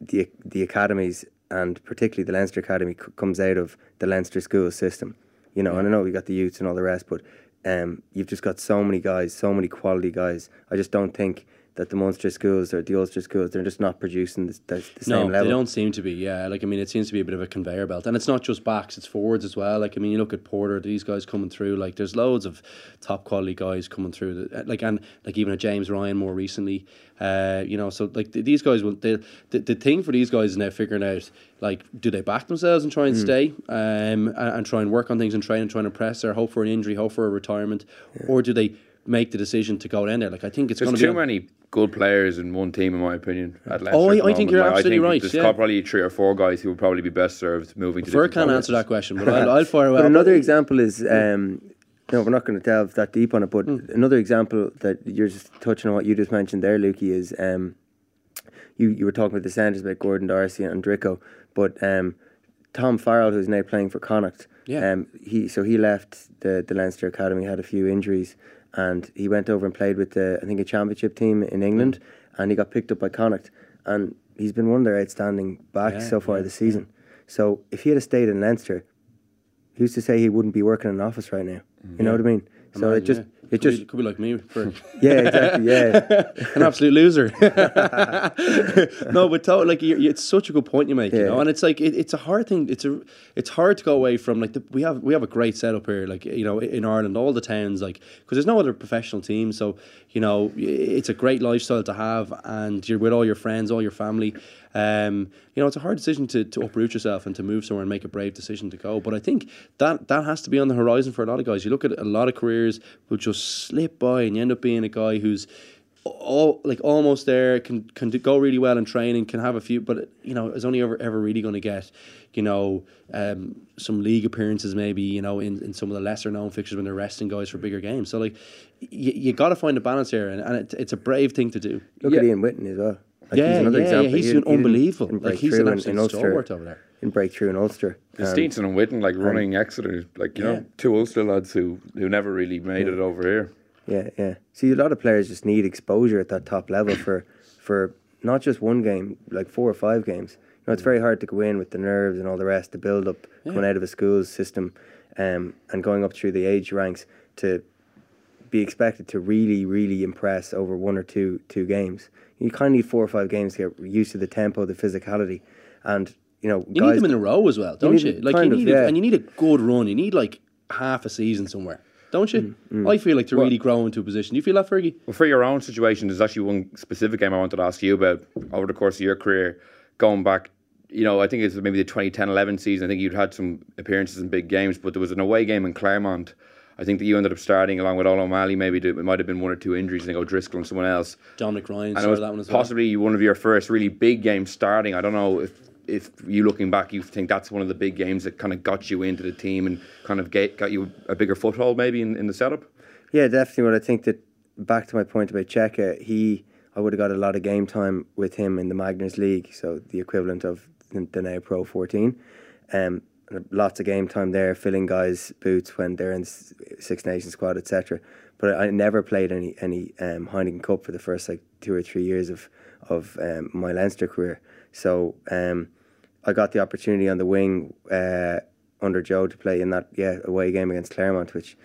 the the academies and particularly the Leinster academy c comes out of the Leinster school system. You know, yeah. and I know we got the youths and all the rest, but. Um, you've just got so many guys, so many quality guys. I just don't think that the Munster schools or the Ulster schools, they're just not producing the, the, the no, same level. No, they don't seem to be, yeah. Like, I mean, it seems to be a bit of a conveyor belt. And it's not just backs, it's forwards as well. Like, I mean, you look at Porter, these guys coming through. Like, there's loads of top quality guys coming through. The, like, and like even a James Ryan more recently. Uh, you know, so like th these guys will. They, the the thing for these guys is now figuring out like, do they back themselves and try and mm. stay, um, and, and try and work on things and train and try and impress, or hope for an injury, hope for a retirement, yeah. or do they make the decision to go down there? Like, I think it's going to be too many good players in one team, in my opinion. At oh, I, I think you're like, absolutely I think right. There's yeah. probably three or four guys who would probably be best served moving. Well, to Ferg can't answer that question, but I'll, I'll fire away. But another example is. Um, No, we're not going to delve that deep on it, but mm. another example that you're just touching on what you just mentioned there, Lukey, is um, you, you were talking about the centres, about Gordon Darcy and Dricko, but um, Tom Farrell, who's now playing for Connacht, yeah. um, he so he left the, the Leinster Academy, had a few injuries, and he went over and played with, the, I think, a championship team in England, mm. and he got picked up by Connacht, and he's been one of their outstanding backs yeah, so far yeah, this season. Yeah. So if he had stayed in Leinster, who's to say he wouldn't be working in an office right now? You know what I mean? So Imagine, it just It could just be, could be like me. For... yeah, exactly. Yeah, an absolute loser. No, but to, like, you're, it's such a good point you make, yeah. you know. And it's like it, it's a hard thing. It's a it's hard to go away from like the, we have we have a great setup here, like you know, in Ireland, all the towns, like because there's no other professional team, so you know it's a great lifestyle to have, and you're with all your friends, all your family. Um, you know, it's a hard decision to, to uproot yourself and to move somewhere and make a brave decision to go. But I think that that has to be on the horizon for a lot of guys. You look at a lot of careers who just slip by, and you end up being a guy who's all like almost there, can can go really well in training, can have a few, but you know, is only ever ever really going to get, you know, um, some league appearances maybe, you know, in, in some of the lesser known fixtures when they're resting guys for bigger games. So like, you you got to find a balance here, and, and it, it's a brave thing to do. Look yeah. at Ian Whitten as well. Like yeah, he's, yeah, yeah, he's he, unbelievable. He didn't, didn't like he's an absolute stalwart over there. In breakthrough in Ulster, um, Steenson and Whitten, like running um, Exeter, like you yeah. know, two Ulster lads who who never really made yeah. it over here. Yeah, yeah. See, a lot of players just need exposure at that top level for for not just one game, like four or five games. You know, it's very hard to go in with the nerves and all the rest, the build up yeah. coming out of a school system, um, and going up through the age ranks to be expected to really, really impress over one or two two games. You kind of need four or five games to get used to the tempo, the physicality, and you know you guys, need them in a row as well, don't you? Need, you? Like you need, of, a, yeah. and you need a good run. You need like half a season somewhere, don't you? Mm, mm. I feel like to well, really grow into a position. Do you feel that, Fergie? Well, for your own situation, there's actually one specific game I wanted to ask you about over the course of your career, going back. You know, I think it's maybe the twenty ten eleven season. I think you'd had some appearances in big games, but there was an away game in Claremont. I think that you ended up starting along with Ola O'Malley. Maybe it might have been one or two injuries. I think O'Driscoll and someone else. Dominic Ryan started that one as well. Possibly one of your first really big games starting. I don't know if if you looking back, you think that's one of the big games that kind of got you into the team and kind of get, got you a bigger foothold maybe in, in the setup? Yeah, definitely. Well, I think that back to my point about Cheika, he I would have got a lot of game time with him in the Magners League, so the equivalent of the now Pro fourteen. Um, Lots of game time there, filling guys' boots when they're in Six Nations squad, et cetera. But I never played any any um, Heineken Cup for the first like two or three years of of um, my Leinster career. So um, I got the opportunity on the wing uh, under Joe to play in that yeah away game against Claremont, which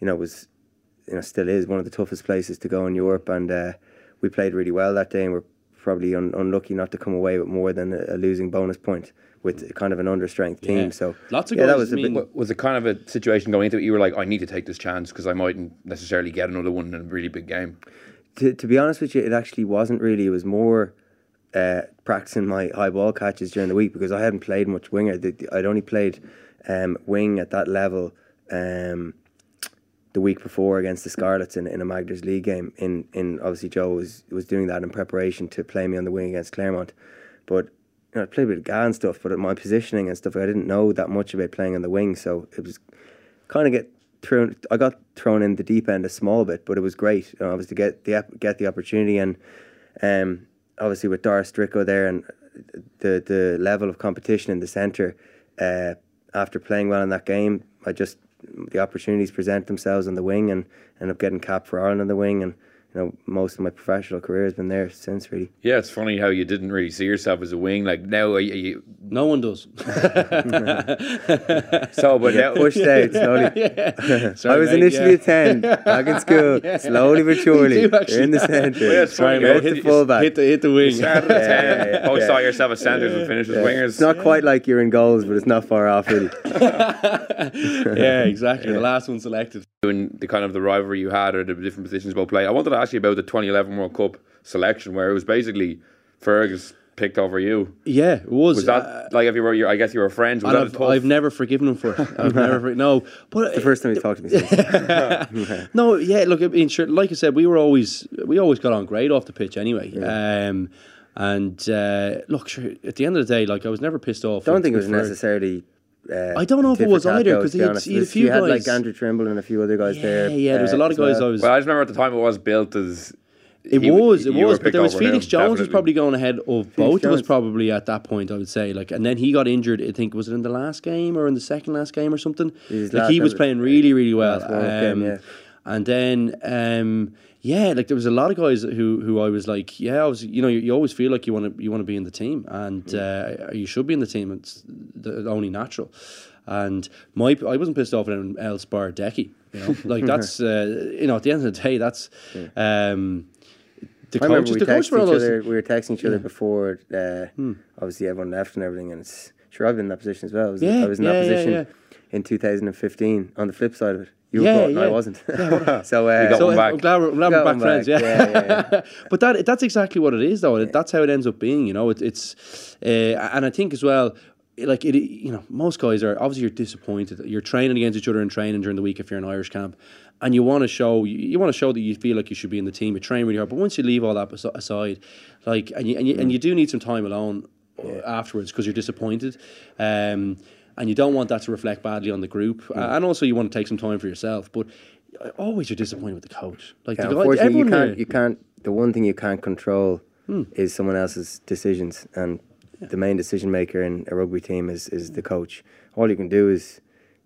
you know was you know still is one of the toughest places to go in Europe, and uh, we played really well that day, and we're probably un- unlucky not to come away with more than a, a losing bonus point with kind of an understrength team. Yeah. So lots of yeah, goals. That was, a mean, bit, was it kind of a situation going into it? You were like, I need to take this chance because I mightn't necessarily get another one in a really big game. To, to be honest with you, it actually wasn't really. It was more uh, practicing my high ball catches during the week because I hadn't played much winger. The, the, I'd only played um, wing at that level um, the week before against the Scarlets in, in a Magners League game. In, in obviously, Joe was, was doing that in preparation to play me on the wing against Claremont. But you know, I played a bit of Ga and stuff, but at my positioning and stuff, I didn't know that much about playing on the wing, so it was kind of get thrown. I got thrown in the deep end a small bit, but it was great. You know, I was to get the get the opportunity, and um, obviously with Doris Stricko there and the the level of competition in the centre. Uh, after playing well in that game, I just the opportunities present themselves on the wing, and end up getting capped for Ireland on the wing, and. You know, most of my professional career has been there since, really. Yeah, it's funny how you didn't really see yourself as a wing. Like, now, are you, are you... no one does. So, but now... pushed out, slowly. Yeah, yeah. Sorry, I was mate, initially yeah. a ten, back in school, yeah. slowly but surely. You You're in the centre. Well, yeah, Try and hit the fullback. Hit the, hit the wing. You started at ten, yeah, yeah, yeah. saw yourself as centres yeah. and finished as yeah. wingers. It's not quite like you're in goals, but it's not far off, really. Yeah, exactly. Yeah. The last one selected. Doing the kind of the rivalry you had or the different positions both play. I wanted to actually about the twenty eleven World Cup selection, where it was basically Fergus picked over you. Yeah, it was. Was that uh, like if you were? I guess you were friends. Was that I've, a tough... I've never forgiven him for it. I've never for, no. But it's the first time he talked to me. Since. No, yeah. Look, I mean, sure, like I said, we were always we always got on great off the pitch anyway. Yeah. Um, and uh, look, sure, at the end of the day, like I was never pissed off. Don't think it was necessarily. Uh, I don't know if it was either because he had, he had a few you guys. You had like Andrew Trimble and a few other guys yeah, there. Yeah, yeah, there was a lot of guys. Well. I was. Well, I just remember at the time it was built as. It he, was, it was, but there was Felix Jones definitely. Was probably going ahead of Felix both Jones. Of us probably at that point, I would say. Like, and then he got injured. I think was it in the last game or in the second last game or something. His like he was playing really, really well. Um, game, yeah. And then, um, yeah, like there was a lot of guys who, who I was like, yeah, I was, you know, you, you always feel like you want to you want to be in the team, and uh, you should be in the team. It's the only natural. And my I wasn't pissed off at anyone else bar Decky. You know, like that's uh, you know, at the end of the day, that's um, the I coaches. We, the coach other, we were texting each other yeah. before. Uh, hmm. Obviously, everyone left and everything, and it's sure I've been in that position as well. I was, yeah, I was in yeah, that position yeah, yeah. in two thousand fifteen. On the flip side of it. You yeah, were yeah. No, I wasn't. Yeah, so uh, got so one back. I'm glad we're, I'm glad we're back friends. Back. Yeah, yeah, yeah, yeah. But that that's exactly what it is, though. Yeah. That's how it ends up being. You know, it, it's uh, and I think as well. Like it, you know, most guys are obviously you're disappointed. You're training against each other and training during the week if you're in Irish camp, and you want to show you, you want to show that you feel like you should be in the team. You train really hard, but once you leave all that aside, like and you and you, mm. and you do need some time alone yeah. afterwards because you're disappointed, um, and you don't want that to reflect badly on the group, mm. uh, and also you want to take some time for yourself. But always you're disappointed with the coach. Like yeah, the guy, unfortunately, you can't. Here. You can't. The one thing you can't control mm. is someone else's decisions and. The main decision maker in a rugby team is, is the coach. All you can do is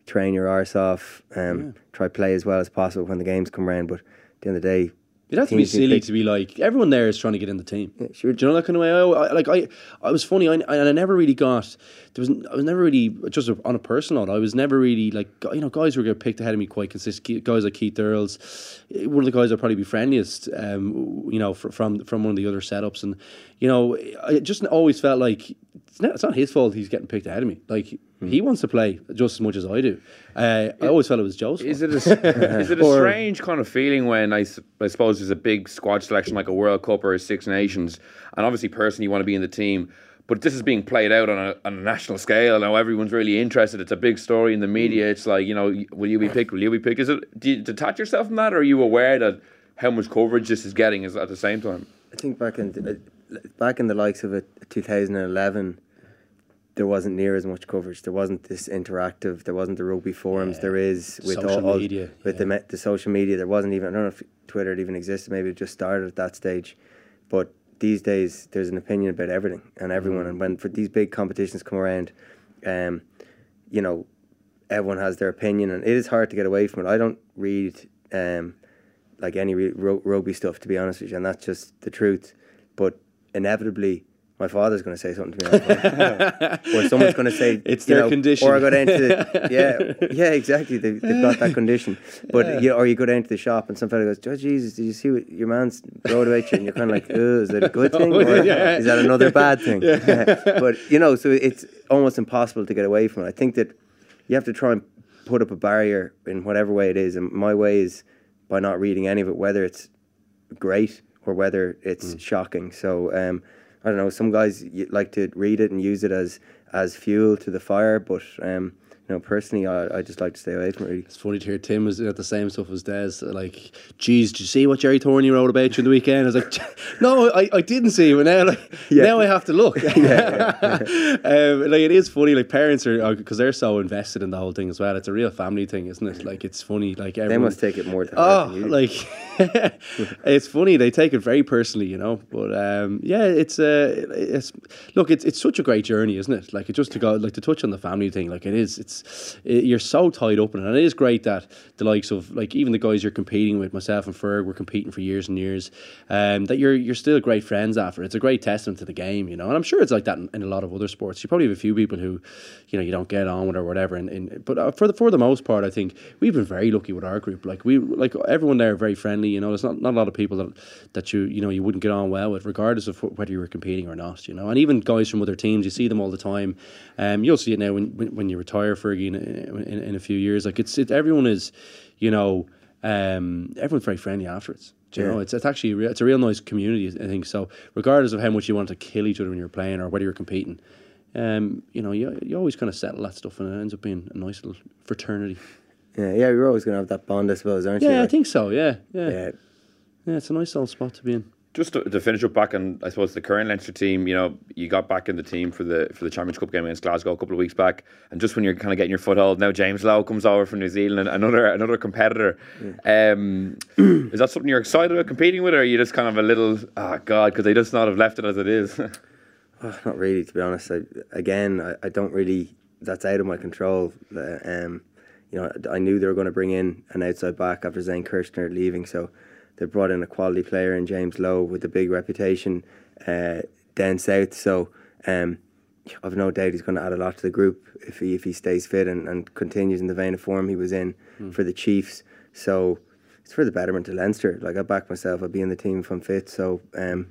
train your arse off, um, yeah. try play as well as possible when the games come round. But at the end of the day, it'd have to be silly to be like everyone there is trying to get in the team. Yeah, sure. Do you know that kind of way? I, I like I, I was funny. I and I never really got there was I was never really just on a personal note. I was never really like you know guys who were getting picked ahead of me quite consistently. Guys like Keith Earls, one of the guys I'd probably be friendliest. Um, you know from from from one of the other setups, and you know I just always felt like it's not, it's not his fault he's getting picked ahead of me. Like. He wants to play just as much as I do. Uh, it, I always felt it was Joe's. Is it a, is it a or, strange kind of feeling when I, I suppose there's a big squad selection like a World Cup or a Six Nations, and obviously personally you want to be in the team, but this is being played out on a, on a national scale. Now everyone's really interested. It's a big story in the media. It's like, you know, will you be picked? Will you be picked? Is it? Do you detach yourself from that, or are you aware that how much coverage this is getting is at the same time? I think back in the, back in the likes of a two thousand eleven. There wasn't near as much coverage. There wasn't this interactive. There wasn't the rugby forums yeah. there is with social all, all media. With yeah. the the social media, there wasn't even. I don't know if Twitter had even existed. Maybe it just started at that stage. But these days, there's an opinion about everything and everyone. Mm. And when for these big competitions come around, um, you know, everyone has their opinion, and it is hard to get away from it. I don't read um, like any re- ro- rugby stuff, to be honest with you, and that's just the truth. But inevitably. My father's going to say something to me, or someone's going to say it's their know, condition, or I go down to the, yeah, yeah, exactly. They, they've got that condition, but yeah. you, or you go down to the shop and some fella goes, "Oh Jesus, did you see what your man's wrote about you?" And you're kind of like, "Oh, is that a good thing, or yeah. is that another bad thing?" Yeah. Yeah. But you know, so it's almost impossible to get away from it. I think that you have to try and put up a barrier in whatever way it is, and my way is by not reading any of it, whether it's great or whether it's mm. shocking. So. Um, I don't know, some guys like to read it and use it as as fuel to the fire, but um, you know, personally, I, I just like to stay away from it, really. It's funny to hear Tim was at the same stuff as Des, like, geez, did you see what Jerry Thorney wrote about you in the weekend? I was like, no, I, I didn't see him, and now, like, yeah. now I have to look. yeah, yeah, yeah. Um, like, it is funny, like, parents are, because they're so invested in the whole thing as well, it's a real family thing, isn't it? Like, it's funny, like, everyone... They must take it more than oh, you. Like... it's funny, they take it very personally, you know, but um, yeah, it's uh, it's look, it's it's such a great journey, isn't it? Like it just to go like to touch on the family thing, like it is, it's it, you're so tied up in it, and it is great that the likes of like even the guys you're competing with, myself and Ferg, we're competing for years and years, um, that you're you're still great friends after. It's a great testament to the game, you know, and I'm sure it's like that in, in a lot of other sports. You probably have a few people who, you know, you don't get on with or whatever, and, and but for the for the most part, I think we've been very lucky with our group. Like we like everyone there, very friendly. You know, there's not, not a lot of people that that you you know you wouldn't get on well with, regardless of whether you were competing or not. You know, and even guys from other teams, you see them all the time. Um, you'll see it now when when, when you retire, Fergie, in, in, in a few years. Like it's it, everyone is, you know, um, everyone's very friendly afterwards. Do you yeah. know, it's it's actually re- it's a real nice community, I think. So regardless of how much you want to kill each other when you're playing or whether you're competing, um, you know, you you always kind of settle that stuff, and it ends up being a nice little fraternity. Yeah, yeah, you're always going to have that bond, I suppose, aren't yeah, you? Yeah, like, I think so, yeah, yeah. Yeah. Yeah, it's a nice old spot to be in. Just to, to finish up back on, I suppose, the current Leinster team, you know, you got back in the team for the for the Champions Cup game against Glasgow a couple of weeks back, and just when you're kind of getting your foothold, now James Lowe comes over from New Zealand, another another competitor. Yeah. Um, is that something you're excited about competing with, or are you just kind of a little, oh, God, because they just not have left it as it is? oh, not really, to be honest. I, again, I, I don't really, that's out of my control. Uh, um You know, I knew they were going to bring in an outside back after Zane Kirshner leaving, so they brought in a quality player in James Lowe with a big reputation uh, down south. So, um, I've no doubt he's going to add a lot to the group if he if he stays fit and, and continues in the vein of form he was in mm. for the Chiefs. So it's for the betterment of Leinster. Like, I back myself, I'll be in the team if I'm fit. So um,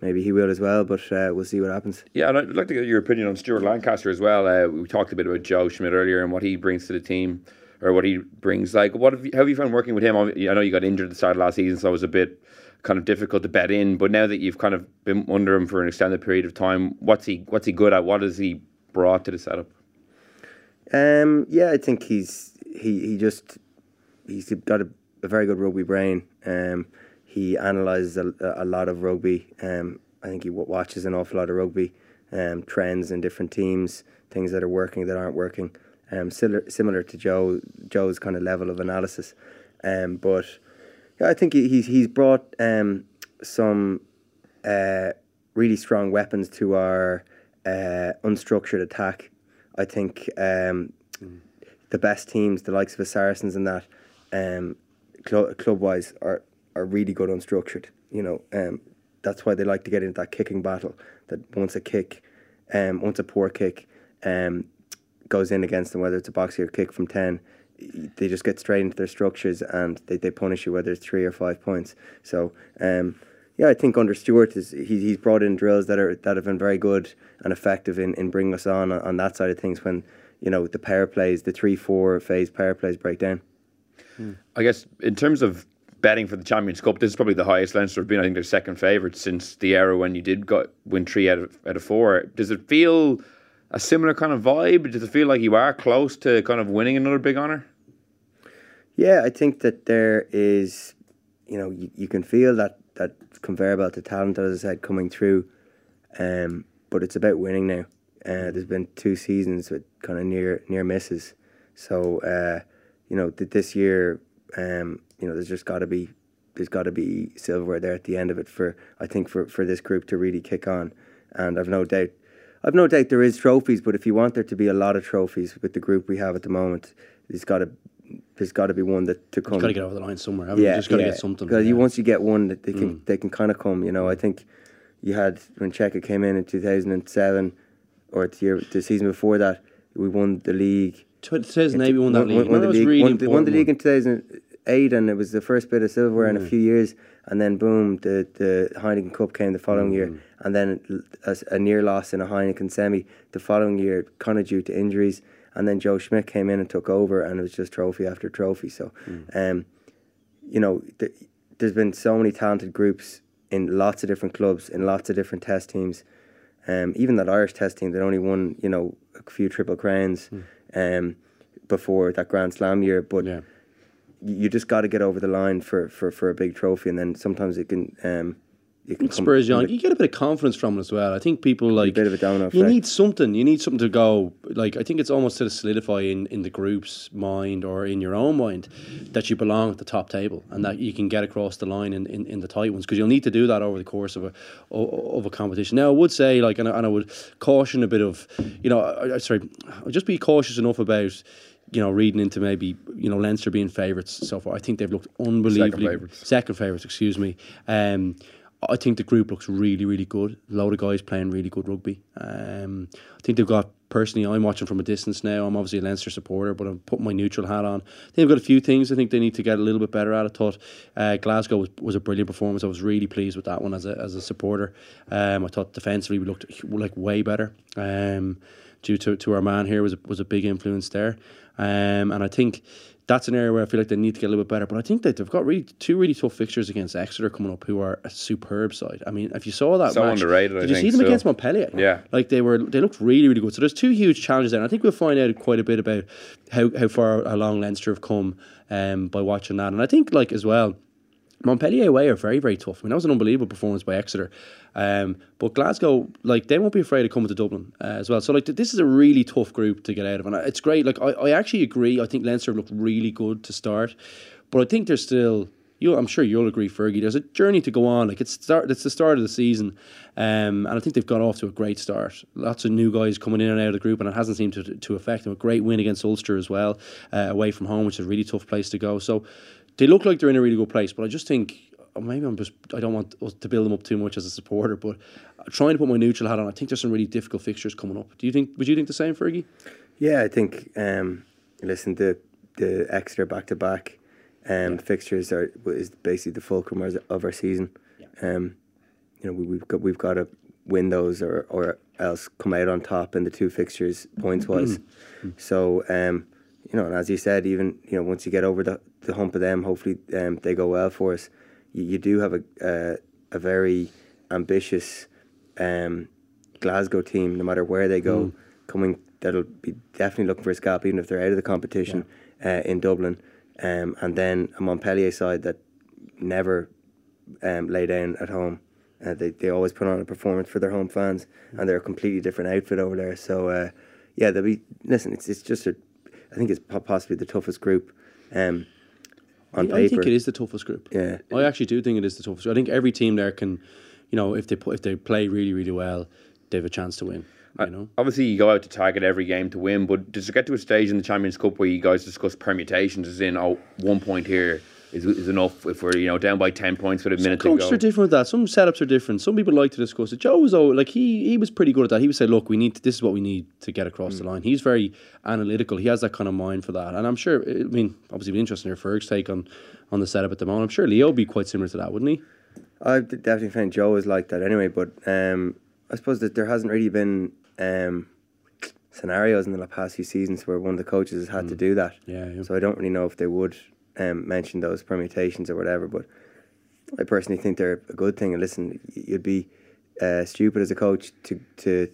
maybe he will as well, but uh, we'll see what happens. Yeah, and I'd like to get your opinion on Stuart Lancaster as well. Uh, we talked a bit about Joe Schmidt earlier and what he brings to the team, or what he brings. Like, what have you, how have you found working with him? I know you got injured at the start of last season, so it was a bit kind of difficult to bet in, but now that you've kind of been under him for an extended period of time, what's he what's he good at? What has he brought to the setup? Um, yeah, I think he's he he just he's got a, a very good rugby brain. Um, he analyses a, a lot of rugby. Um, I think he watches an awful lot of rugby, um, trends in different teams, things that are working that aren't working. Um, similar similar to Joe Joe's kind of level of analysis, um, but. I think he's he's brought um, some uh, really strong weapons to our uh, unstructured attack. I think um, mm. the best teams, the likes of the Saracens and that, um, cl club wise, are are really good unstructured. You know, um, that's why they like to get into that kicking battle. That once a kick, um, once a poor kick, um, goes in against them, whether it's a boxy or kick from ten. They just get straight into their structures and they, they punish you, whether it's three or five points. So, um, yeah, I think under Stewart, is he, he's brought in drills that are that have been very good and effective in, in bringing us on on that side of things when, you know, the power plays, the three four phase power plays break down. Hmm. I guess in terms of betting for the Champions Cup, this is probably the highest Leinster have been. I think they're second favourites since the era when you did got, win three out of, out of four. Does it feel a similar kind of vibe? Does it feel like you are close to kind of winning another big honour? Yeah, I think that there is, you know, you, you can feel that, that conveyor belt of talent, as I said, coming through, um, but it's about winning now. Uh, there's been two seasons with kind of near near misses. So, uh, you know, th this year, um, you know, there's just got to be, there's got to be silverware there at the end of it for, I think, for, for this group to really kick on. And I've no doubt, I've no doubt there is trophies, but if you want there to be a lot of trophies with the group we have at the moment, it's got to there's got to be one that to come. You've got to get over the line somewhere. Haven't yeah, you? Just got to yeah. get something. Because yeah. once you get one, that they can mm. they can kind of come. You know, I think you had when Cheika came in in two thousand and seven, or the year the season before that, we won the league. Two thousand eight, we won that league. Won, won, won, the, league. Really won, the, won the league in two thousand eight, and it was the first bit of silverware mm. in a few years. And then boom, the the Heineken Cup came the following mm. year, and then a, a near loss in a Heineken semi the following year, kind of due to injuries. And then Joe Schmidt came in and took over, and it was just trophy after trophy. So, mm. um, you know, th there's been so many talented groups in lots of different clubs, in lots of different test teams. Um, even that Irish test team that only won, you know, a few triple crowns, mm. um, before that Grand Slam year, but. Yeah. You just got to get over the line for, for, for a big trophy, and then sometimes it can um, it can it spurs you on. You get a bit of confidence from it as well. I think people like a bit of a domino effect. You need something. You need something to go. Like, I think it's almost to solidify in, in the group's mind or in your own mind that you belong at the top table and that you can get across the line in, in, in the tight ones, because you'll need to do that over the course of a of a competition. Now I would say, like, and I, and I would caution a bit of, you know, I, I, sorry, just be cautious enough about. You know, reading into maybe, you know, Leinster being favourites so far. I think they've looked unbelievably... Second favourites. Second favourites, excuse me. Um, I think the group looks really, really good. A load of guys playing really good rugby. Um, I think they've got... Personally, I'm watching from a distance now. I'm obviously a Leinster supporter, but I'm putting my neutral hat on. They've got a few things I think they need to get a little bit better at. I thought uh, Glasgow was, was a brilliant performance. I was really pleased with that one as a, as a supporter. Um, I thought defensively we looked like way better. Um, due to, to our man here was a, was a big influence there. Um, and I think that's an area where I feel like they need to get a little bit better. But I think that they've got really two really tough fixtures against Exeter coming up, who are a superb side. I mean, if you saw that so match, underrated, did I you think see them so. Against Montpellier? Yeah, like they were, they looked really, really good. So there's two huge challenges there, and I think we'll find out quite a bit about how how far along Leinster have come um, by watching that. And I think, like, as well, Montpellier away are very, very tough. I mean, that was an unbelievable performance by Exeter. Um, but Glasgow, like, they won't be afraid of coming to Dublin uh, as well. So, like, th this is a really tough group to get out of. And it's great. Like, I, I actually agree. I think Leinster looked really good to start. But I think there's still... You, I'm sure you'll agree, Fergie, there's a journey to go on. Like, it's start, it's the start of the season, um, and I think they've got off to a great start. Lots of new guys coming in and out of the group, and it hasn't seemed to, to affect them. A great win against Ulster as well, uh, away from home, which is a really tough place to go. So they look like they're in a really good place, but I just think maybe I'm just, I don't want to build them up too much as a supporter, but trying to put my neutral hat on, I think there's some really difficult fixtures coming up. Do you think, would you think the same, Fergie? Yeah, I think, um, listen, the, the Exeter back-to-back um, yeah. fixtures are is basically the fulcrum of our season. Yeah. Um, you know, we, we've got we've got to win those or, or else come out on top in the two fixtures points-wise. Mm-hmm. So, um, you know, and as you said, even, you know, once you get over the, the hump of them, hopefully um, they go well for us. You, you do have a uh, a very ambitious um, Glasgow team, no matter where they go, mm. coming that'll be definitely looking for a scalp, even if they're out of the competition yeah. uh, in Dublin. Um, and then a Montpellier side that never um, lay down at home. Uh, they, they always put on a performance for their home fans, mm. and they're a completely different outfit over there. So, uh, yeah, they'll be... Listen, it's it's just... a, I think it's possibly the toughest group um, on yeah, paper. I think it is the toughest group. Yeah, I actually do think it is the toughest group. I think every team there can, you know, if they put, if they play really, really well, they have a chance to win. You know? Obviously, you go out to target every game to win, but does it get to a stage in the Champions Cup where you guys discuss permutations, as in, oh, one point here is is enough if we're, you know, down by ten points with a minute to go? Some coaches are different with that. Some setups are different. Some people like to discuss it. Joe was all, like he he was pretty good at that. He would say, look, we need to, this is what we need to get across mm. the line. He's very analytical. He has that kind of mind for that. And I'm sure, I mean, obviously it'd be interesting to hear Ferg's take on, on the setup at the moment. I'm sure Leo would be quite similar to that, wouldn't he? I definitely find Joe is like that anyway, but um, I suppose that there hasn't really been um, scenarios in the past few seasons where one of the coaches has had mm. to do that. Yeah, yeah. So I don't really know if they would Um, mention those permutations or whatever, but I personally think they're a good thing. And listen, you'd be uh, stupid as a coach to to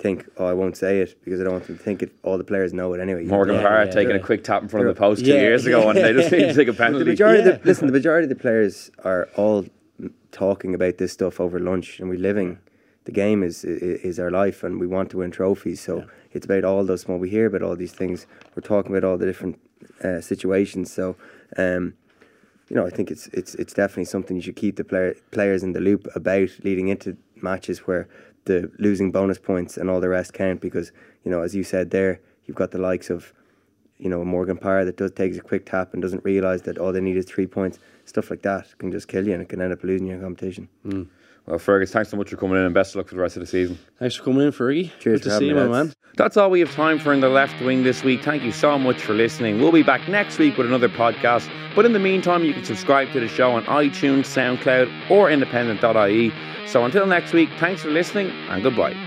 think, oh, I won't say it because I don't want them to think it. All the players know it anyway. Morgan Parra yeah, yeah, taking yeah. a quick tap in front of the post two yeah. years ago, and they just need to take a penalty. The majority yeah. of the, listen, the majority of the players are all talking about this stuff over lunch, and we're living. The game is, is is our life, and we want to win trophies. So yeah. it's about all those small. We hear about all these things. We're talking about all the different uh, situations. So, um, you know, I think it's it's it's definitely something you should keep the player players in the loop about leading into matches where the losing bonus points and all the rest count. Because, you know, as you said there, you've got the likes of, you know, Morgan Parra that does takes a quick tap and doesn't realise that all they need is three points. Stuff like that can just kill you, and it can end up losing your competition. Mm. Well, Fergus, thanks so much for coming in, and best of luck for the rest of the season. Thanks for coming in, Fergie. Cheers. Good to see you, my man. That's all we have time for in The Left Wing this week. Thank you so much for listening. We'll be back next week with another podcast. But in the meantime, you can subscribe to the show on iTunes, SoundCloud, or independent dot I E. So until next week, thanks for listening, and goodbye.